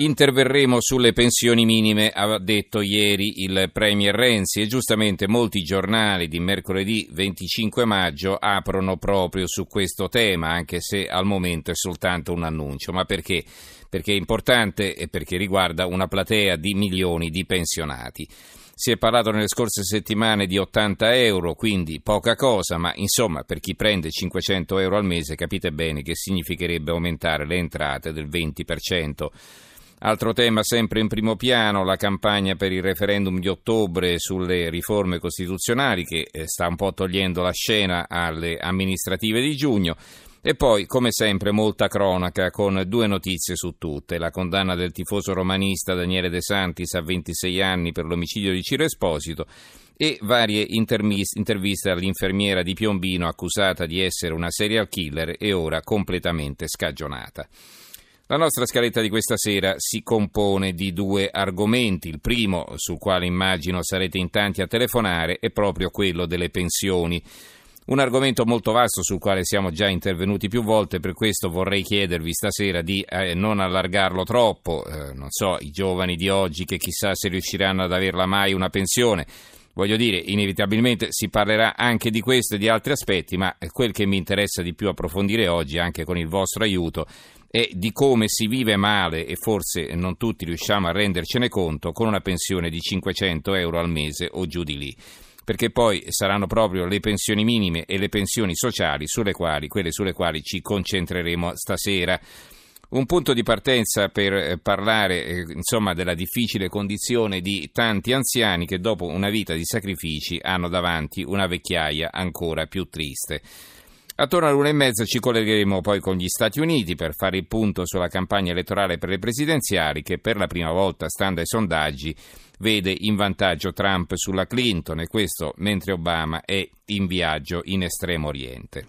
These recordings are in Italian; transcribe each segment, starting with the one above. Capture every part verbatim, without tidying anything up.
Interverremo sulle pensioni minime, ha detto ieri il Premier Renzi, e giustamente molti giornali di mercoledì venticinque maggio aprono proprio su questo tema, anche se al momento è soltanto un annuncio. Ma perché? Perché è importante e perché riguarda una platea di milioni di pensionati. Si è parlato nelle scorse settimane di ottanta euro, quindi poca cosa, ma insomma per chi prende cinquecento euro al mese capite bene che significherebbe aumentare le entrate del venti per cento. Altro tema sempre in primo piano, la campagna per il referendum di ottobre sulle riforme costituzionali, che sta un po' togliendo la scena alle amministrative di giugno. E poi, come sempre, molta cronaca con due notizie su tutte: la condanna del tifoso romanista Daniele De Santis a ventisei anni per l'omicidio di Ciro Esposito e varie interviste all'infermiera di Piombino accusata di essere una serial killer e ora completamente scagionata. La nostra scaletta di questa sera si compone di due argomenti. Il primo, sul quale immagino sarete in tanti a telefonare, è proprio quello delle pensioni. Un argomento molto vasto sul quale siamo già intervenuti più volte, per questo vorrei chiedervi stasera di eh, non allargarlo troppo. Eh, non so, i giovani di oggi che chissà se riusciranno ad averla mai una pensione. Voglio dire, inevitabilmente si parlerà anche di questo e di altri aspetti, ma quel che mi interessa di più approfondire oggi, anche con il vostro aiuto, è di come si vive male, e forse non tutti riusciamo a rendercene conto, con una pensione di cinquecento euro al mese o giù di lì. Perché poi saranno proprio le pensioni minime e le pensioni sociali sulle quali, quelle sulle quali ci concentreremo stasera. Un punto di partenza per parlare insomma della difficile condizione di tanti anziani che dopo una vita di sacrifici hanno davanti una vecchiaia ancora più triste. Attorno all'una e mezza ci collegheremo poi con gli Stati Uniti per fare il punto sulla campagna elettorale per le presidenziali, che per la prima volta, stando ai sondaggi, vede in vantaggio Trump sulla Clinton, e questo mentre Obama è in viaggio in Estremo Oriente.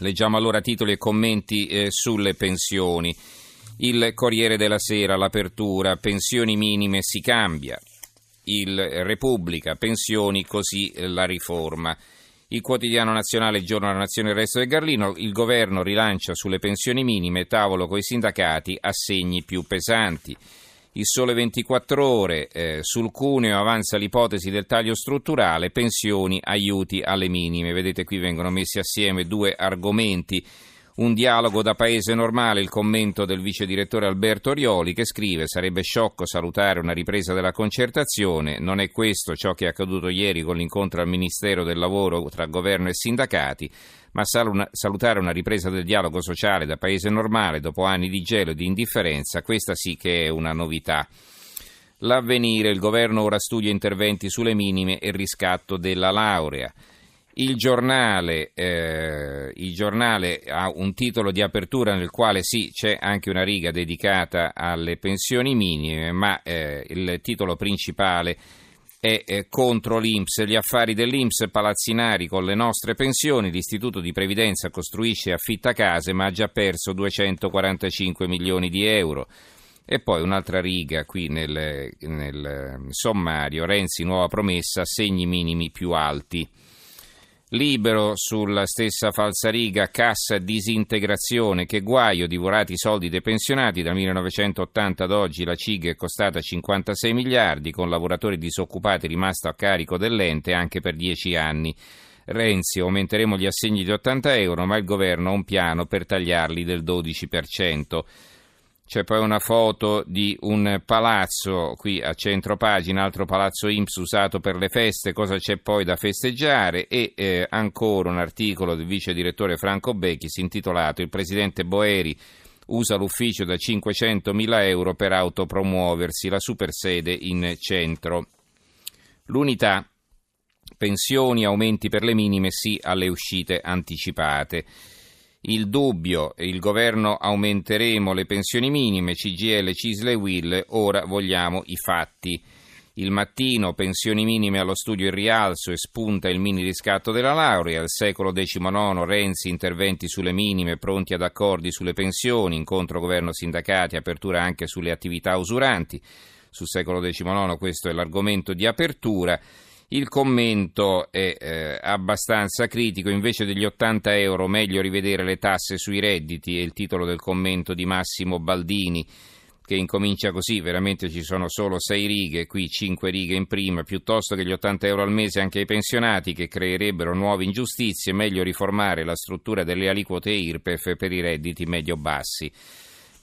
Leggiamo allora titoli e commenti eh, sulle pensioni. Il Corriere della Sera, l'apertura, pensioni minime si cambia. Il Repubblica, pensioni così la riforma. Il Quotidiano Nazionale, Giorno della Nazione, il Resto del Garlino, il governo rilancia sulle pensioni minime, tavolo coi sindacati, assegni più pesanti. Il Sole ventiquattro ore, eh, sul cuneo avanza l'ipotesi del taglio strutturale, pensioni, aiuti alle minime. Vedete, qui vengono messi assieme due argomenti. Un dialogo da paese normale, il commento del vice direttore Alberto Orioli, che scrive: sarebbe sciocco salutare una ripresa della concertazione, non è questo ciò che è accaduto ieri con l'incontro al Ministero del Lavoro tra governo e sindacati, ma salutare una ripresa del dialogo sociale da paese normale dopo anni di gelo e di indifferenza, questa sì che è una novità. L'Avvenire, il governo ora studia interventi sulle minime e riscatto della laurea. Il giornale, eh, il giornale ha un titolo di apertura nel quale sì, c'è anche una riga dedicata alle pensioni minime, ma eh, il titolo principale è eh, contro l'I N P S, gli affari dell'I N P S palazzinari con le nostre pensioni, l'istituto di previdenza costruisce e affitta case ma ha già perso duecentoquarantacinque milioni di euro. E poi un'altra riga qui nel, nel sommario, Renzi nuova promessa, assegni minimi più alti. Libero, sulla stessa falsariga, cassa disintegrazione, che guaio, divorati i soldi dei pensionati, dal millenovecentottanta ad oggi la C I G è costata cinquantasei miliardi, con lavoratori disoccupati rimasto a carico dell'ente anche per dieci anni. Renzi, aumenteremo gli assegni di ottanta euro, ma il governo ha un piano per tagliarli del dodici per cento. C'è poi una foto di un palazzo qui a centro pagina, altro palazzo I N P S usato per le feste, cosa c'è poi da festeggiare, e eh, ancora un articolo del vice direttore Franco Becchi intitolato Il presidente Boeri usa l'ufficio da cinquecentomila euro per autopromuoversi, la supersede in centro. L'Unità, pensioni, aumenti per le minime, sì alle uscite anticipate. il dubbio, il governo aumenteremo le pensioni minime, C G I L, C I S L e U I L, ora vogliamo i fatti. Il Mattino, pensioni minime allo studio in rialzo e spunta il mini riscatto della laurea, al secolo diciannove Renzi interventi sulle minime, pronti ad accordi sulle pensioni, incontro governo sindacati, apertura anche sulle attività usuranti. Sul secolo diciannove questo è l'argomento di apertura. Il commento è eh, abbastanza critico, invece degli ottanta euro meglio rivedere le tasse sui redditi, è il titolo del commento di Massimo Baldini, che incomincia così, veramente ci sono solo sei righe, qui cinque righe in prima, piuttosto che gli ottanta euro al mese anche ai pensionati che creerebbero nuove ingiustizie, meglio riformare la struttura delle aliquote IRPEF per i redditi medio-bassi.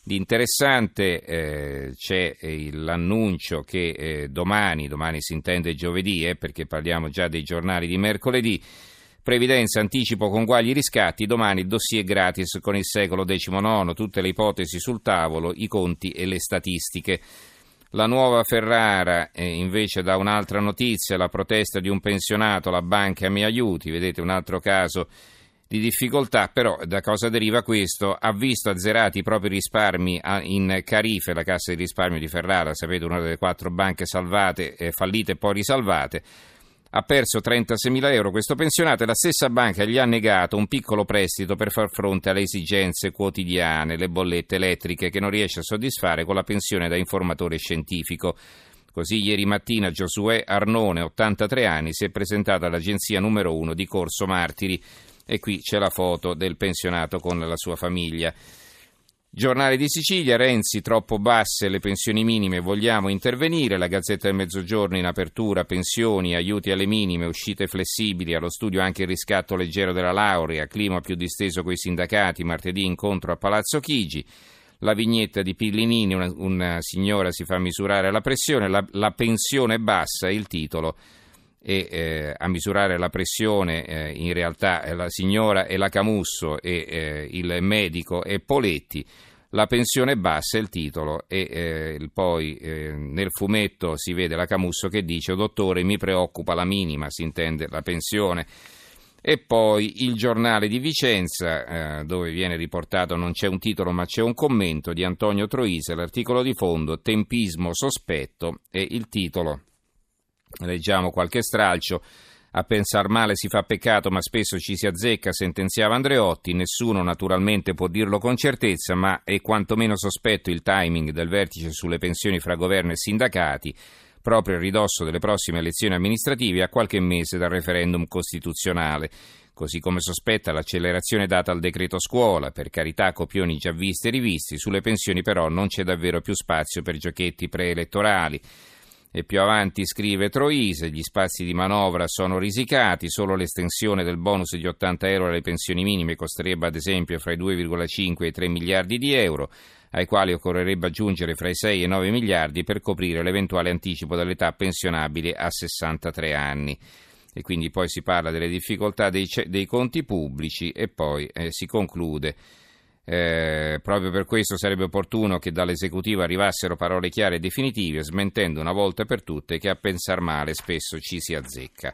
Di interessante eh, c'è eh, l'annuncio che eh, domani, domani si intende giovedì, eh, perché parliamo già dei giornali di mercoledì, previdenza, anticipo, conguagli, riscatti, domani il dossier gratis con il secolo diciannove, tutte le ipotesi sul tavolo, i conti e le statistiche. La nuova Ferrara eh, invece dà un'altra notizia, la protesta di un pensionato, la banca mi aiuti, vedete un altro caso di difficoltà, però da cosa deriva questo? Ha visto azzerati i propri risparmi in Carife, la cassa di risparmio di Ferrara, sapete, una delle quattro banche salvate, eh, fallite e poi risalvate, ha perso trentaseimila euro questo pensionato e la stessa banca gli ha negato un piccolo prestito per far fronte alle esigenze quotidiane, le bollette elettriche che non riesce a soddisfare con la pensione da informatore scientifico. Così ieri mattina Josué Arnone, ottantatré anni, si è presentato all'agenzia numero uno di Corso Martiri. E qui c'è la foto del pensionato con la sua famiglia. Giornale di Sicilia, Renzi, troppo basse le pensioni minime, vogliamo intervenire. La Gazzetta del Mezzogiorno in apertura, pensioni, aiuti alle minime, uscite flessibili, allo studio anche il riscatto leggero della laurea, clima più disteso coi sindacati, martedì incontro a Palazzo Chigi. La vignetta di Pillinini, una, una signora si fa misurare la pressione, la, la pensione bassa, il titolo. E eh, a misurare la pressione eh, in realtà eh, la signora è la Camusso e eh, il medico è Poletti, la pensione bassa è il titolo e eh, poi eh, nel fumetto si vede la Camusso che dice dottore mi preoccupa la minima, si intende la pensione. E poi il Giornale di Vicenza, eh, dove viene riportato, non c'è un titolo ma c'è un commento di Antonio Troise, l'articolo di fondo tempismo sospetto e il titolo. Leggiamo qualche stralcio. A pensar male si fa peccato, ma spesso ci si azzecca, sentenziava Andreotti. Nessuno naturalmente può dirlo con certezza, ma è quantomeno sospetto il timing del vertice sulle pensioni fra governo e sindacati, proprio a ridosso delle prossime elezioni amministrative, a qualche mese dal referendum costituzionale. Così come sospetta l'accelerazione data al decreto scuola, per carità copioni già visti e rivisti, sulle pensioni però non c'è davvero più spazio per giochetti preelettorali. E più avanti scrive Troise, gli spazi di manovra sono risicati, solo l'estensione del bonus di ottanta euro alle pensioni minime costerebbe ad esempio fra i due virgola cinque e i tre miliardi di euro, ai quali occorrerebbe aggiungere fra i sei e i nove miliardi per coprire l'eventuale anticipo dell'età pensionabile a sessantatré anni. E quindi poi si parla delle difficoltà dei, dei conti pubblici e poi eh, si conclude. Eh, proprio per questo sarebbe opportuno che dall'esecutivo arrivassero parole chiare e definitive, smentendo una volta per tutte che a pensar male spesso ci si azzecca.